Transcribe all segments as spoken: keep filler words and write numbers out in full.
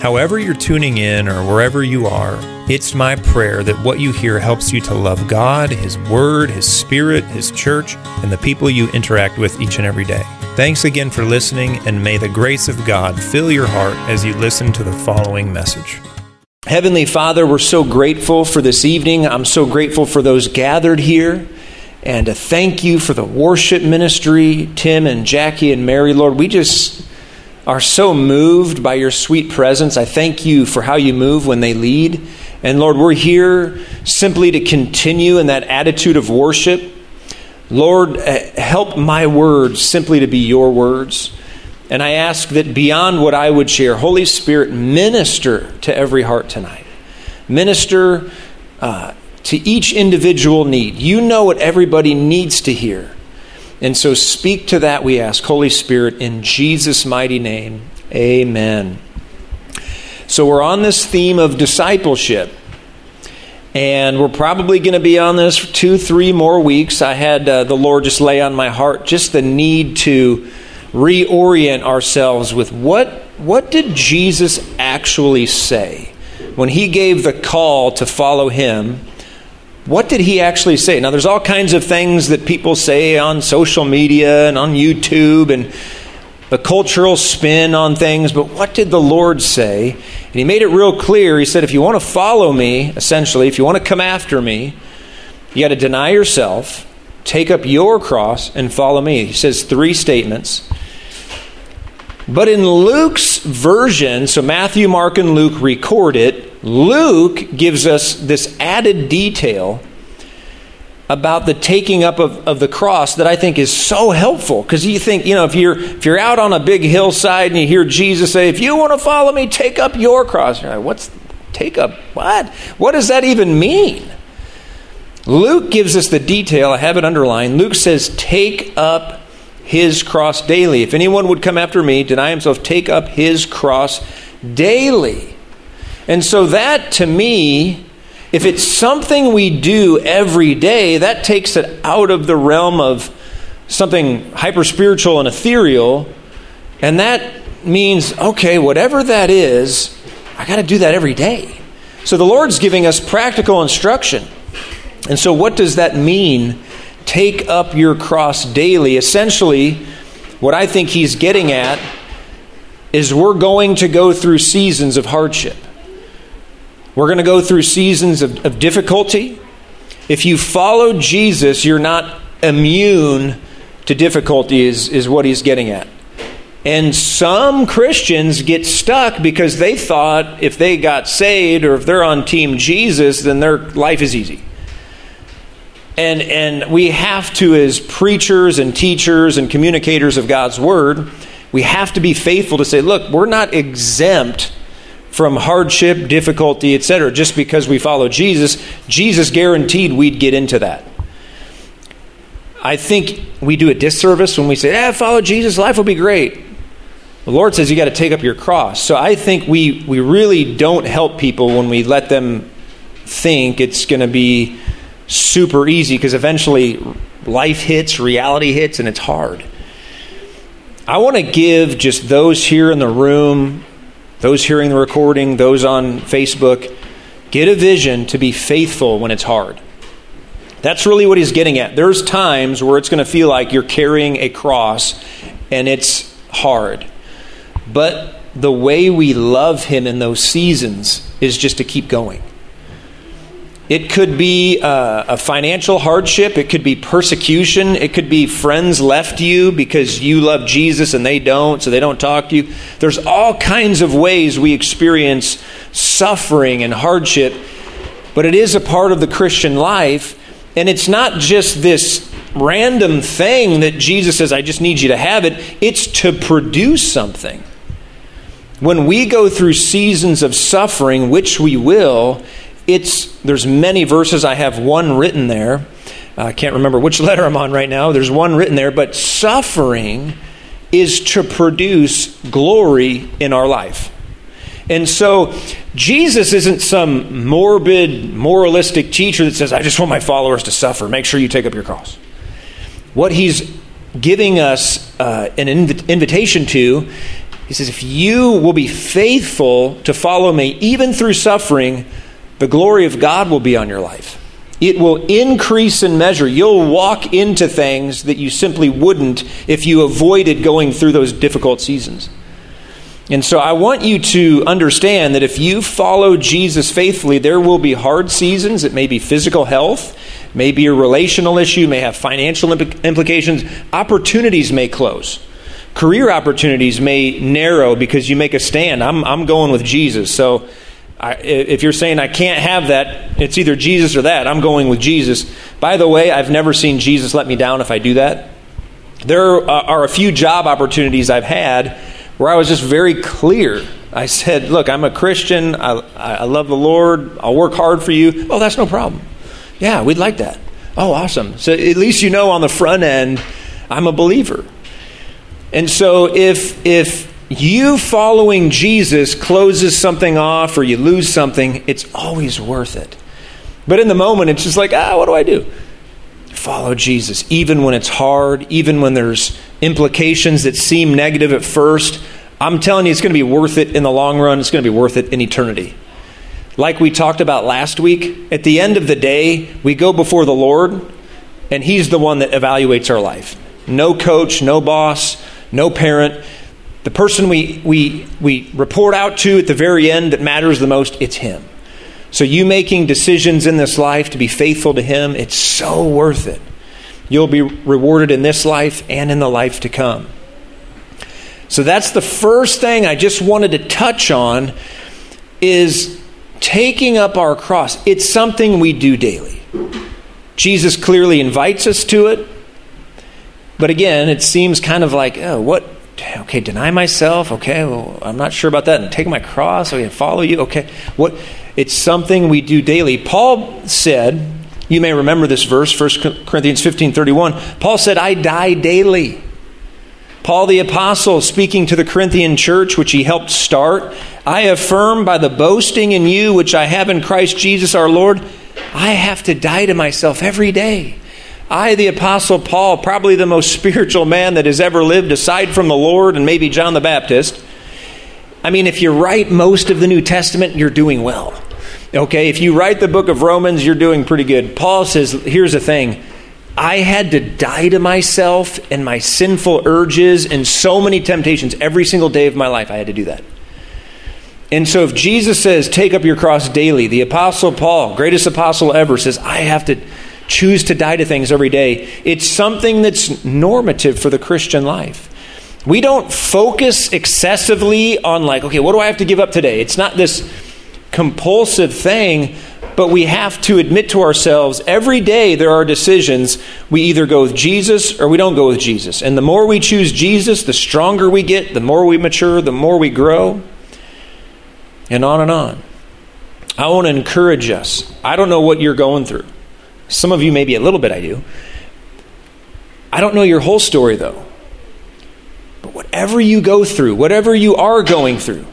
However you're tuning in or wherever you are, it's my prayer that what you hear helps you to love God, His Word, His Spirit, His Church, and the people you interact with each and every day. Thanks again for listening, and may the grace of God fill your heart as you listen to the following message. Heavenly Father, we're so grateful for this evening. I'm so grateful for those gathered here. And to thank you for the worship ministry, Tim and Jackie and Mary. Lord, we just are so moved by your sweet presence. I thank you for how you move when they lead. And Lord, we're here simply to continue in that attitude of worship. Lord, help my words simply to be your words. And I ask that beyond what I would share, Holy Spirit, minister to every heart tonight. Minister uh, to each individual need. You know what everybody needs to hear. And so speak to that, we ask, Holy Spirit, in Jesus' mighty name. Amen. So we're on this theme of discipleship. And we're probably going to be on this for two, three more weeks. I had uh, the Lord just lay on my heart just the need to reorient ourselves with what, what did Jesus actually say? When he gave the call to follow him, what did he actually say? Now, there's all kinds of things that people say on social media and on YouTube and the cultural spin on things, but what did the Lord say? And he made it real clear. He said, if you want to follow me, essentially, if you want to come after me, you got to deny yourself, take up your cross, and follow me. He says three statements. But in Luke's version, so Matthew, Mark, and Luke record it, Luke gives us this added detail about the taking up of, of the cross that I think is so helpful. Because you think, you know, if you're if you're out on a big hillside and you hear Jesus say, if you want to follow me, take up your cross. You're like, what's take up? What? What does that even mean? Luke gives us the detail. I have it underlined. Luke says, take up his cross daily. If anyone would come after me, deny himself, take up his cross daily. And so that, to me, if it's something we do every day, that takes it out of the realm of something hyper-spiritual and ethereal. And that means, okay, whatever that is, I got to do that every day. So the Lord's giving us practical instruction. And so what does that mean? Take up your cross daily. Essentially, what I think he's getting at is we're going to go through seasons of hardship. We're going to go through seasons of, of difficulty. If you follow Jesus, you're not immune to difficulty is, is what he's getting at. And some Christians get stuck because they thought if they got saved or if they're on Team Jesus, then their life is easy. And and we have to, as preachers and teachers and communicators of God's Word, we have to be faithful to say, look, we're not exempt from hardship, difficulty, et cetera. Just because we follow Jesus, Jesus guaranteed we'd get into that. I think we do a disservice when we say, ah, follow Jesus, life will be great. The Lord says you got to take up your cross. So I think we, we really don't help people when we let them think it's going to be super easy, because eventually life hits, reality hits, and it's hard. I want to give just those here in the room, those hearing the recording, those on Facebook, get a vision to be faithful when it's hard. That's really what he's getting at. There's times where it's going to feel like you're carrying a cross and it's hard. But the way we love him in those seasons is just to keep going. It could be uh, a financial hardship. It could be persecution. It could be friends left you because you love Jesus and they don't, so they don't talk to you. There's all kinds of ways we experience suffering and hardship, but it is a part of the Christian life, and it's not just this random thing that Jesus says, I just need you to have it. It's to produce something. When we go through seasons of suffering, which we will, It's there's many verses. I have one written there I can't remember which letter I'm on right now. There's one written there, but suffering is to produce glory in our life. And so Jesus isn't some morbid, moralistic teacher that says, I just want my followers to suffer. Make sure you take up your cross. What he's giving us uh, an inv- invitation to, he says, if you will be faithful to follow me, even through suffering, the glory of God will be on your life. It will increase in measure. You'll walk into things that you simply wouldn't if you avoided going through those difficult seasons. And so I want you to understand that if you follow Jesus faithfully, there will be hard seasons. It may be physical health, may be a relational issue, may have financial implications. Opportunities may close. Career opportunities may narrow because you make a stand. I'm I'm going with Jesus. So I, if you're saying I can't have that, it's either Jesus or that. I'm going with Jesus. By the way, I've never seen Jesus let me down if I do that. There are a few job opportunities I've had where I was just very clear. I said, look, I'm a Christian. I, I love the Lord. I'll work hard for you. Oh, that's no problem. Yeah, we'd like that. Oh, awesome. So at least you know on the front end, I'm a believer. And so if if you following Jesus closes something off or you lose something, it's always worth it. But in the moment, it's just like, ah, what do I do? Follow Jesus, even when it's hard, even when there's implications that seem negative at first. I'm telling you, it's going to be worth it in the long run. It's going to be worth it in eternity. Like we talked about last week, at the end of the day, we go before the Lord, and he's the one that evaluates our life. No coach, no boss, no parent. The person we we we report out to at the very end that matters the most, it's him. So you making decisions in this life to be faithful to him, it's so worth it. You'll be rewarded in this life and in the life to come. So that's the first thing I just wanted to touch on is taking up our cross. It's something we do daily. Jesus clearly invites us to it. But again, it seems kind of like, oh, what? Okay, deny myself. Okay, well, I'm not sure about that. And take my cross. Okay, follow you. Okay, what? It's something we do daily. Paul said, you may remember this verse, First Corinthians fifteen thirty-one. Paul said, I die daily. Paul the apostle, speaking to the Corinthian church, which he helped start, I affirm by the boasting in you, which I have in Christ Jesus our Lord, I have to die to myself every day. I, the apostle Paul, probably the most spiritual man that has ever lived aside from the Lord and maybe John the Baptist. I mean, if you write most of the New Testament, you're doing well. Okay, if you write the book of Romans, you're doing pretty good. Paul says, here's the thing. I had to die to myself and my sinful urges and so many temptations every single day of my life. I had to do that. And so if Jesus says, take up your cross daily, the apostle Paul, greatest apostle ever, says, I have to choose to die to things every day. It's something that's normative for the Christian life. We don't focus excessively on like, okay, what do I have to give up today? It's not this compulsive thing, but we have to admit to ourselves every day there are decisions. We either go with Jesus or we don't go with Jesus. And the more we choose Jesus, the stronger we get, the more we mature, the more we grow, and on and on. I want to encourage us. I don't know what you're going through. Some of you maybe a little bit, I do. I don't know your whole story, though. But whatever you go through, whatever you are going through,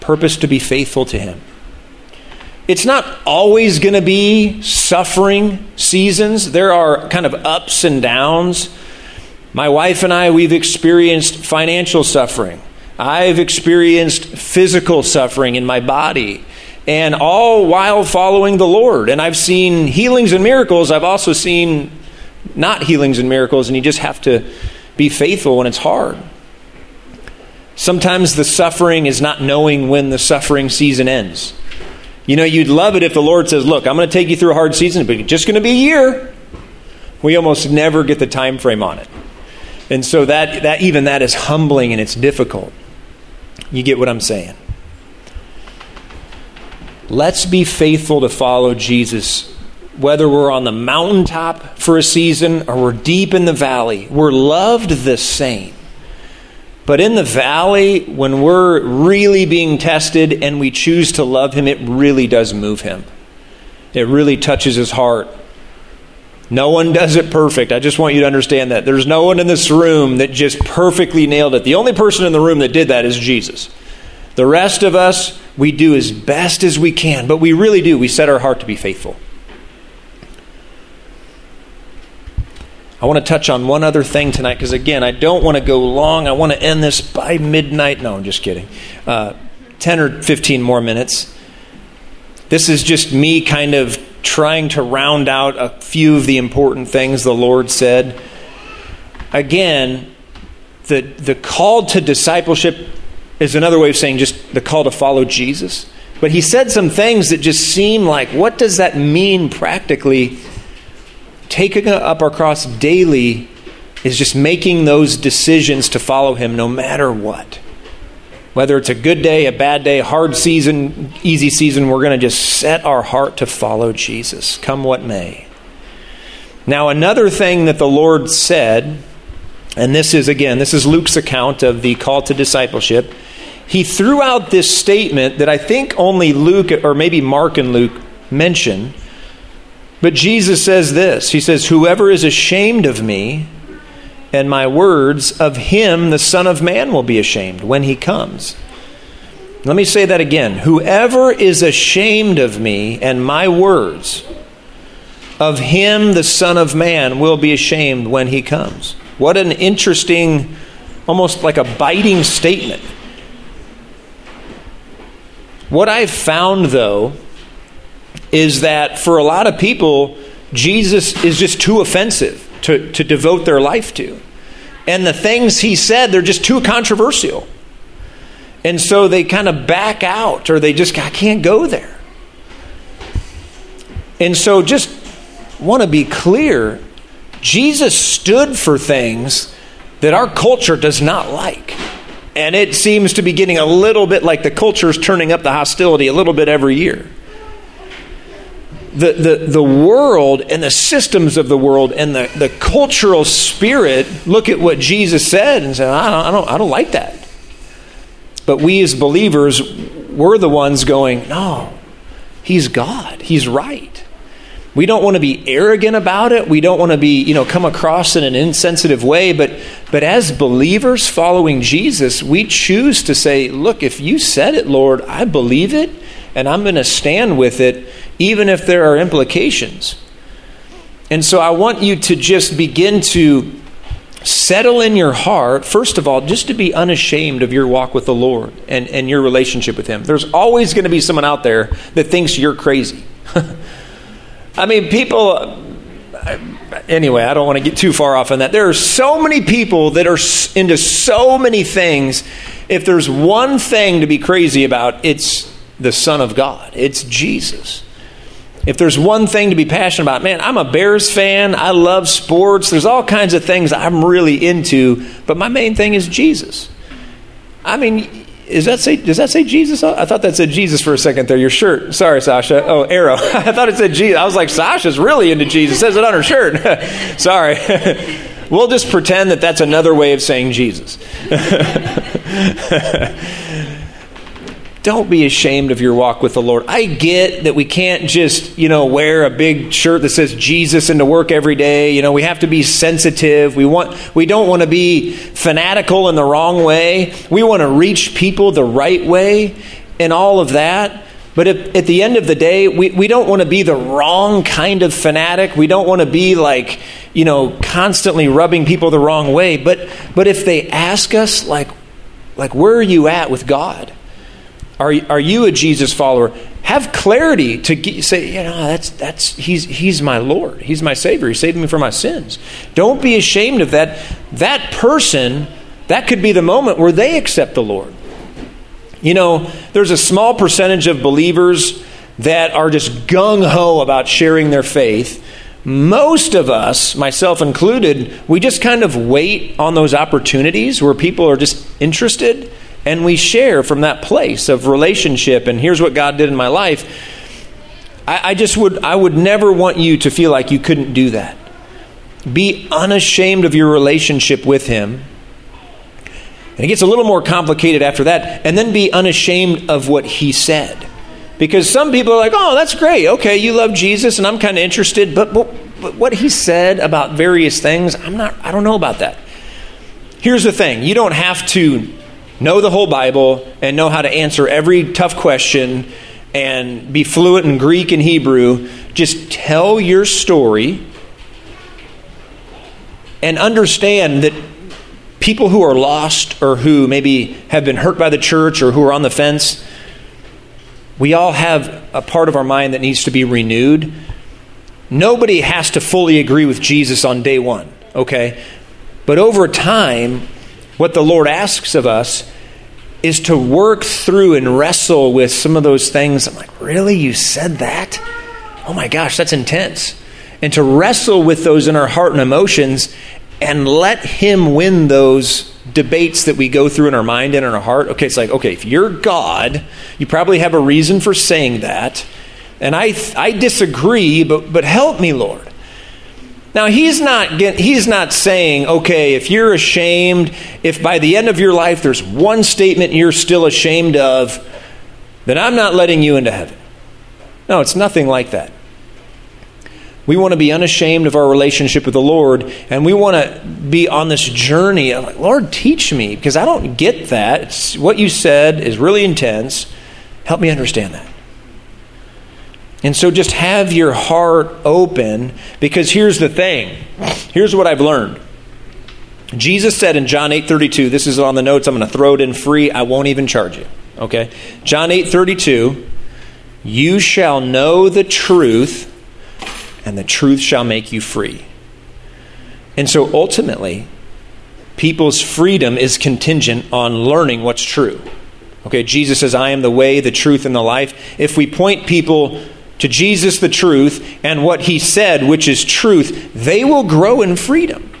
purpose to be faithful to him. It's not always going to be suffering seasons. There are kind of ups and downs. My wife and I, we've experienced financial suffering. I've experienced physical suffering in my body. And all while following the Lord. And I've seen healings and miracles. I've also seen not healings and miracles. And you just have to be faithful when it's hard. Sometimes the suffering is not knowing when the suffering season ends. You know, you'd love it if the Lord says, look, I'm going to take you through a hard season, but it's just going to be a year. We almost never get the time frame on it. And so that, that even that is humbling and it's difficult. You get what I'm saying. Let's be faithful to follow Jesus, whether we're on the mountaintop for a season or we're deep in the valley. We're loved the same. But in the valley, when we're really being tested and we choose to love him, it really does move him. It really touches his heart. No one does it perfect. I just want you to understand that. There's no one in this room that just perfectly nailed it. The only person in the room that did that is Jesus. The rest of us, we do as best as we can, but we really do. We set our heart to be faithful. I want to touch on one other thing tonight because, again, I don't want to go long. I want to end this by midnight. No, I'm just kidding. Uh, ten or fifteen more minutes. This is just me kind of trying to round out a few of the important things the Lord said. Again, the the call to discipleship is another way of saying just the call to follow Jesus. But he said some things that just seem like, what does that mean practically? Taking up our cross daily is just making those decisions to follow him no matter what. Whether it's a good day, a bad day, hard season, easy season, we're going to just set our heart to follow Jesus, come what may. Now, another thing that the Lord said, and this is, again, this is Luke's account of the call to discipleship. He threw out this statement that I think only Luke, or maybe Mark and Luke, mention. But Jesus says this. He says, "Whoever is ashamed of me and my words, of him the Son of Man will be ashamed when he comes." Let me say that again. Whoever is ashamed of me and my words, of him the Son of Man will be ashamed when he comes. What an interesting, almost like a biting statement. What I've found, though, is that for a lot of people, Jesus is just too offensive to, to devote their life to. And the things he said, they're just too controversial. And so they kind of back out, or they just, I can't go there. And so just want to be clear, Jesus stood for things that our culture does not like. And it seems to be getting a little bit like the culture is turning up the hostility a little bit every year. The, the the world and the systems of the world and the, the cultural spirit look at what Jesus said and say, I don't, I don't I don't like that. But we as believers, we're the ones going, no, he's God. He's right. We don't want to be arrogant about it. We don't want to be, you know, come across in an insensitive way. But but as believers following Jesus, we choose to say, look, if you said it, Lord, I believe it. And I'm going to stand with it, even if there are implications. And so I want you to just begin to settle in your heart, first of all, just to be unashamed of your walk with the Lord and, and your relationship with him. There's always going to be someone out there that thinks you're crazy. I mean, people... Anyway, I don't want to get too far off on that. There are so many people that are into so many things. If there's one thing to be crazy about, it's... the Son of God. It's Jesus. If there's one thing to be passionate about, man, I'm a Bears fan. I love sports. There's all kinds of things I'm really into, but my main thing is Jesus. I mean, is that say, does that say Jesus? I thought that said Jesus for a second there. Your shirt. Sorry, Sasha. Oh, arrow. I thought it said Jesus. I was like, Sasha's really into Jesus. It says it on her shirt. Sorry. We'll just pretend that that's another way of saying Jesus. Don't be ashamed of your walk with the Lord. I get that we can't just, you know, wear a big shirt that says Jesus into work every day. You know, we have to be sensitive. We want, we don't want to be fanatical in the wrong way. We want to reach people the right way and all of that. But if, at the end of the day, we, we don't want to be the wrong kind of fanatic. We don't want to be like, you know, constantly rubbing people the wrong way. But, but if they ask us, like, like, where are you at with God? Are are you a Jesus follower? Have clarity to get, say, you know, that's that's he's he's my Lord, he's my Savior, he saved me from my sins. Don't be ashamed of that. That person, that could be the moment where they accept the Lord. You know, there's a small percentage of believers that are just gung-ho about sharing their faith. Most of us, myself included, we just kind of wait on those opportunities where people are just interested. And we share from that place of relationship and here's what God did in my life. I, I just would, I would never want you to feel like you couldn't do that. Be unashamed of your relationship with him. And it gets a little more complicated after that. And then be unashamed of what he said. Because some people are like, oh, that's great. Okay, you love Jesus and I'm kind of interested. But, but But what he said about various things, I'm not, I don't know about that. Here's the thing. You don't have to know the whole Bible and know how to answer every tough question and be fluent in Greek and Hebrew. Just tell your story and understand that people who are lost or who maybe have been hurt by the church or who are on the fence, we all have a part of our mind that needs to be renewed. Nobody has to fully agree with Jesus on day one, okay? But over time, what the Lord asks of us is to work through and wrestle with some of those things. I'm like, really? You said that? Oh my gosh, that's intense. And to wrestle with those in our heart and emotions and let Him win those debates that we go through in our mind and in our heart. Okay, it's like, okay, if you're God, you probably have a reason for saying that. And I I disagree, but but help me, Lord. Now, he's not get, he's not saying, okay, if you're ashamed, if by the end of your life there's one statement you're still ashamed of, then I'm not letting you into heaven. No, it's nothing like that. We want to be unashamed of our relationship with the Lord, and we want to be on this journey of, like, Lord, teach me, because I don't get that. It's, what you said is really intense. Help me understand that. And so just have your heart open, because here's the thing. Here's what I've learned. Jesus said in John eight thirty-two, this is on the notes, I'm going to throw it in free, I won't even charge you, okay? John eight thirty-two, you shall know the truth, and the truth shall make you free. And so ultimately, people's freedom is contingent on learning what's true. Okay, Jesus says, I am the way, the truth, and the life. If we point people to Jesus, the truth, and what He said, which is truth, they will grow in freedom.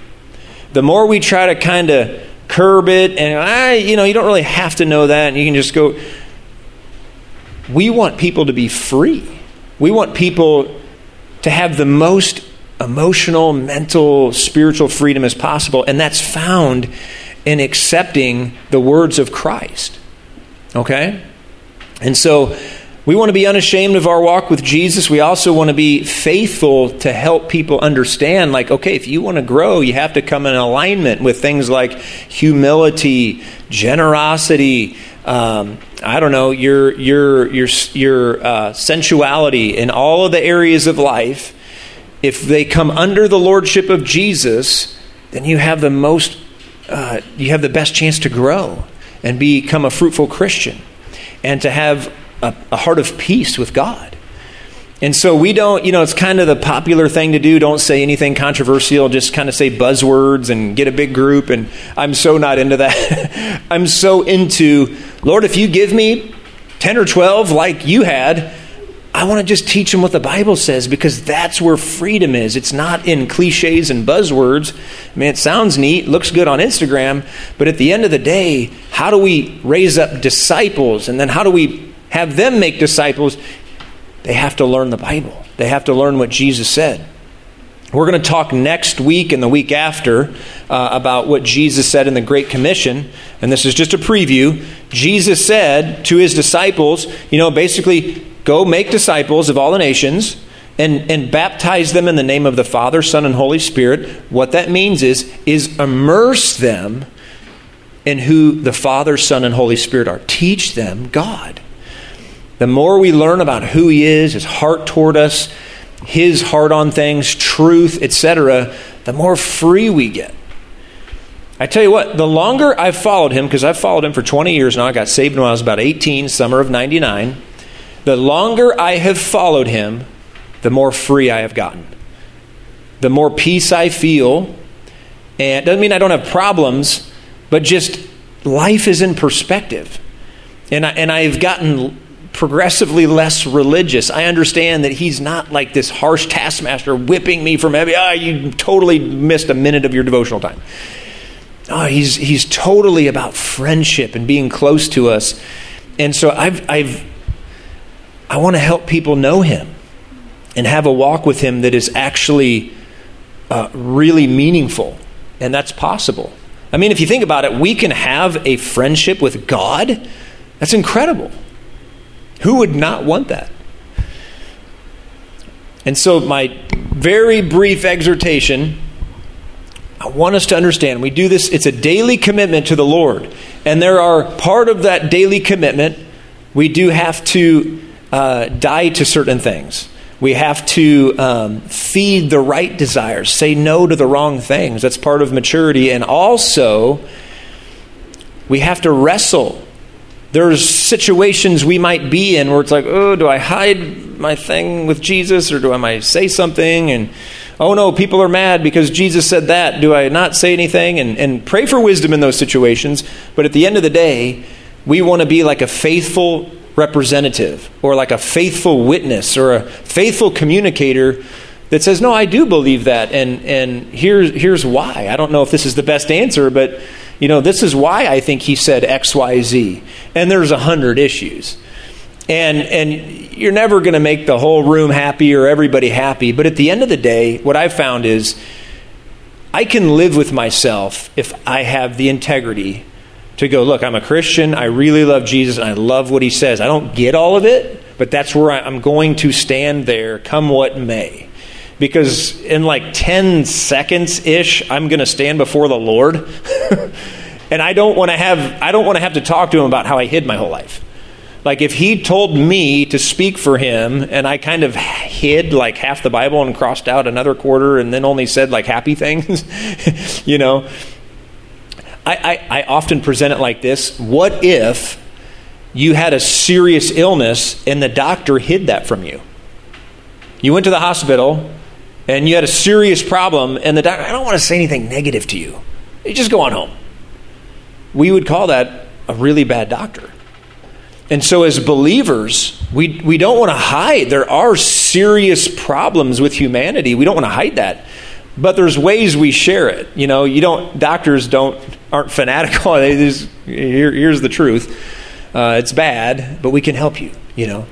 The more we try to kind of curb it, and I, you know, you don't really have to know that, and you can just go. We want people to be free. We want people to have the most emotional, mental, spiritual freedom as possible, and that's found in accepting the words of Christ. Okay? And so we want to be unashamed of our walk with Jesus. We also want to be faithful to help people understand, like, okay, if you want to grow, you have to come in alignment with things like humility, generosity, um, I don't know, your your your your uh, sensuality in all of the areas of life. If they come under the lordship of Jesus, then you have the most, uh, you have the best chance to grow and become a fruitful Christian, and to have A, a heart of peace with God. And so we don't, you know, it's kind of the popular thing to do. Don't say anything controversial. Just kind of say buzzwords and get a big group. And I'm so not into that. I'm so into, Lord, if you give me ten or twelve like you had, I want to just teach them what the Bible says, because that's where freedom is. It's not in cliches and buzzwords. I mean, it sounds neat, looks good on Instagram, but at the end of the day, how do we raise up disciples? And then how do we have them make disciples? They have to learn the Bible. They have to learn what Jesus said. We're going to talk next week and the week after uh, about what Jesus said in the Great Commission. And this is just a preview. Jesus said to his disciples, you know, basically, go make disciples of all the nations and, and baptize them in the name of the Father, Son, and Holy Spirit. What that means is, is immerse them in who the Father, Son, and Holy Spirit are. Teach them God. The more we learn about who He is, His heart toward us, His heart on things, truth, et cetera, the more free we get. I tell you what, the longer I've followed Him, because I've followed Him for twenty years now, I got saved when I was about eighteen, summer of ninety-nine. The longer I have followed Him, the more free I have gotten. The more peace I feel, and it doesn't mean I don't have problems, but just life is in perspective. And I, and I've gotten progressively less religious. I understand that He's not like this harsh taskmaster whipping me from heaven. Ah, oh, you totally missed a minute of your devotional time. Oh, he's he's totally about friendship and being close to us. And so I've I've I want to help people know Him and have a walk with Him that is actually uh, really meaningful, and that's possible. I mean, if you think about it, we can have a friendship with God. That's incredible. Who would not want that? And so my very brief exhortation, I want us to understand we do this. It's a daily commitment to the Lord. And there are part of that daily commitment, we do have to uh, die to certain things. We have to um, feed the right desires, say no to the wrong things. That's part of maturity. And also, we have to wrestle. There's situations we might be in where it's like, oh, do I hide my thing with Jesus, or do I might say something? And, oh, no, people are mad because Jesus said that. Do I not say anything? And, and pray for wisdom in those situations. But at the end of the day, we want to be like a faithful representative, or like a faithful witness, or a faithful communicator that says, no, I do believe that, and and here's here's why. I don't know if this is the best answer, but you know, this is why I think he said X, Y, Z. And there's a hundred issues. And and you're never going to make the whole room happy or everybody happy, but at the end of the day, what I've found is I can live with myself if I have the integrity to go, look, I'm a Christian, I really love Jesus, and I love what he says. I don't get all of it, but that's where I'm going to stand there, come what may. Because in like ten seconds-ish, I'm going to stand before the Lord, and I don't want to have I don't want to have to talk to him about how I hid my whole life. Like if he told me to speak for him, and I kind of hid like half the Bible and crossed out another quarter and then only said like happy things, you know, I, I, I often present it like this. What if you had a serious illness and the doctor hid that from you? You went to the hospital and you had a serious problem, and the doctor, I don't want to say anything negative to you. You just go on home. We would call that a really bad doctor. And so as believers, we, we don't want to hide. There are serious problems with humanity. We don't want to hide that. But there's ways we share it. You know, you don't, doctors don't, aren't fanatical. They just, here, here's the truth. Uh, it's bad, but we can help you, you know.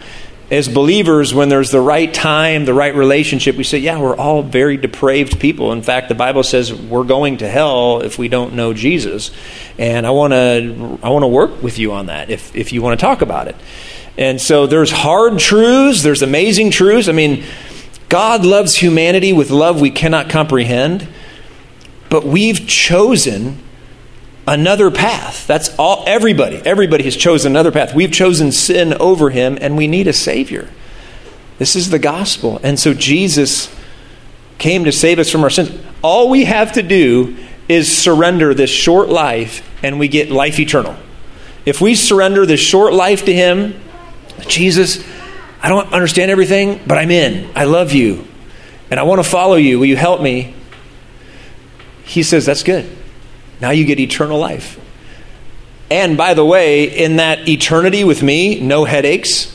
As believers, when there's the right time, the right relationship, we say, yeah, we're all very depraved people. In fact, the Bible says we're going to hell if we don't know Jesus. And I want to I want to work with you on that if if you want to talk about it. And so there's hard truths. There's amazing truths. I mean, God loves humanity with love we cannot comprehend, but we've chosen another path. That's all. Everybody, everybody has chosen another path. We've chosen sin over him, and we need a Savior. This is the gospel. And so Jesus came to save us from our sins. All we have to do is surrender this short life, and we get life eternal. If we surrender this short life to him, Jesus, I don't understand everything, but I'm in. I love you, and I want to follow you. Will you help me? He says, that's good. Now you get eternal life. And by the way, in that eternity with me, no headaches,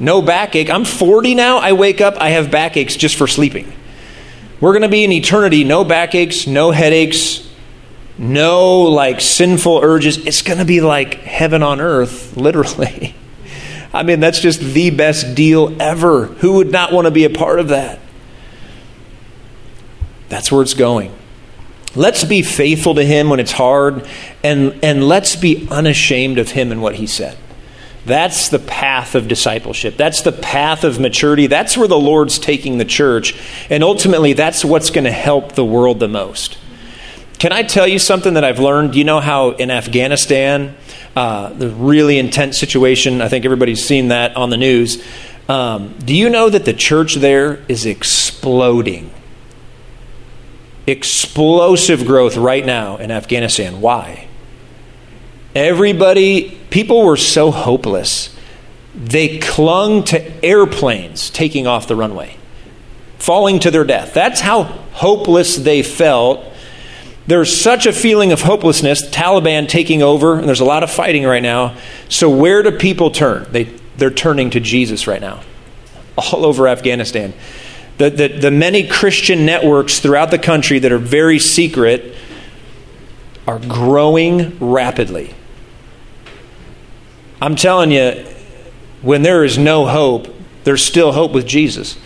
no backache. I'm forty now. I wake up, I have backaches just for sleeping. We're going to be in eternity, no backaches, no headaches, no like sinful urges. It's going to be like heaven on earth, literally. I mean, that's just the best deal ever. Who would not want to be a part of that? That's where it's going. Let's be faithful to him when it's hard, and, and let's be unashamed of him and what he said. That's the path of discipleship. That's the path of maturity. That's where the Lord's taking the church, and ultimately that's what's going to help the world the most. Can I tell you something that I've learned? You know how in Afghanistan, uh, the really intense situation, I think everybody's seen that on the news. Um, do you know that the church there is exploding? Explosive growth right now in Afghanistan. Why? Everybody, people were so hopeless. They clung to airplanes taking off the runway, falling to their death. That's how hopeless they felt. There's such a feeling of hopelessness, Taliban taking over, and there's a lot of fighting right now. So where do people turn? They, they're turning to Jesus right now, all over Afghanistan. The, the, the many Christian networks throughout the country that are very secret are growing rapidly. I'm telling you, when there is no hope, there's still hope with Jesus.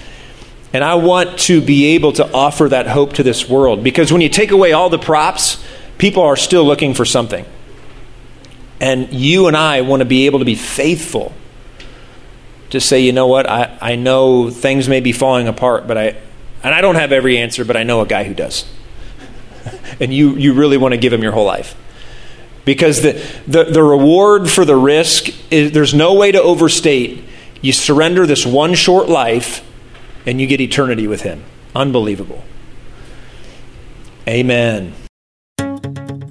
And I want to be able to offer that hope to this world, because when you take away all the props, people are still looking for something. And you and I want to be able to be faithful to say, you know what, I, I know things may be falling apart, but I, And I don't have every answer, but I know a guy who does. And you, you really want to give him your whole life. Because the, the, the reward for the risk, is, there's no way to overstate. You surrender this one short life, and you get eternity with him. Unbelievable. Amen.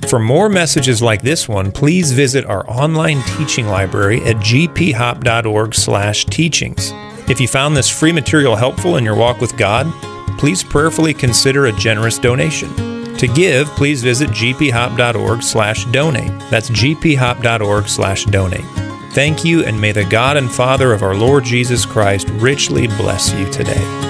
For more messages like this one, please visit our online teaching library at g p hop dot org slash teachings. If you found this free material helpful in your walk with God, please prayerfully consider a generous donation. To give, please visit g p hop dot org slash donate. That's g p hop dot org slash donate. Thank you, and may the God and Father of our Lord Jesus Christ richly bless you today.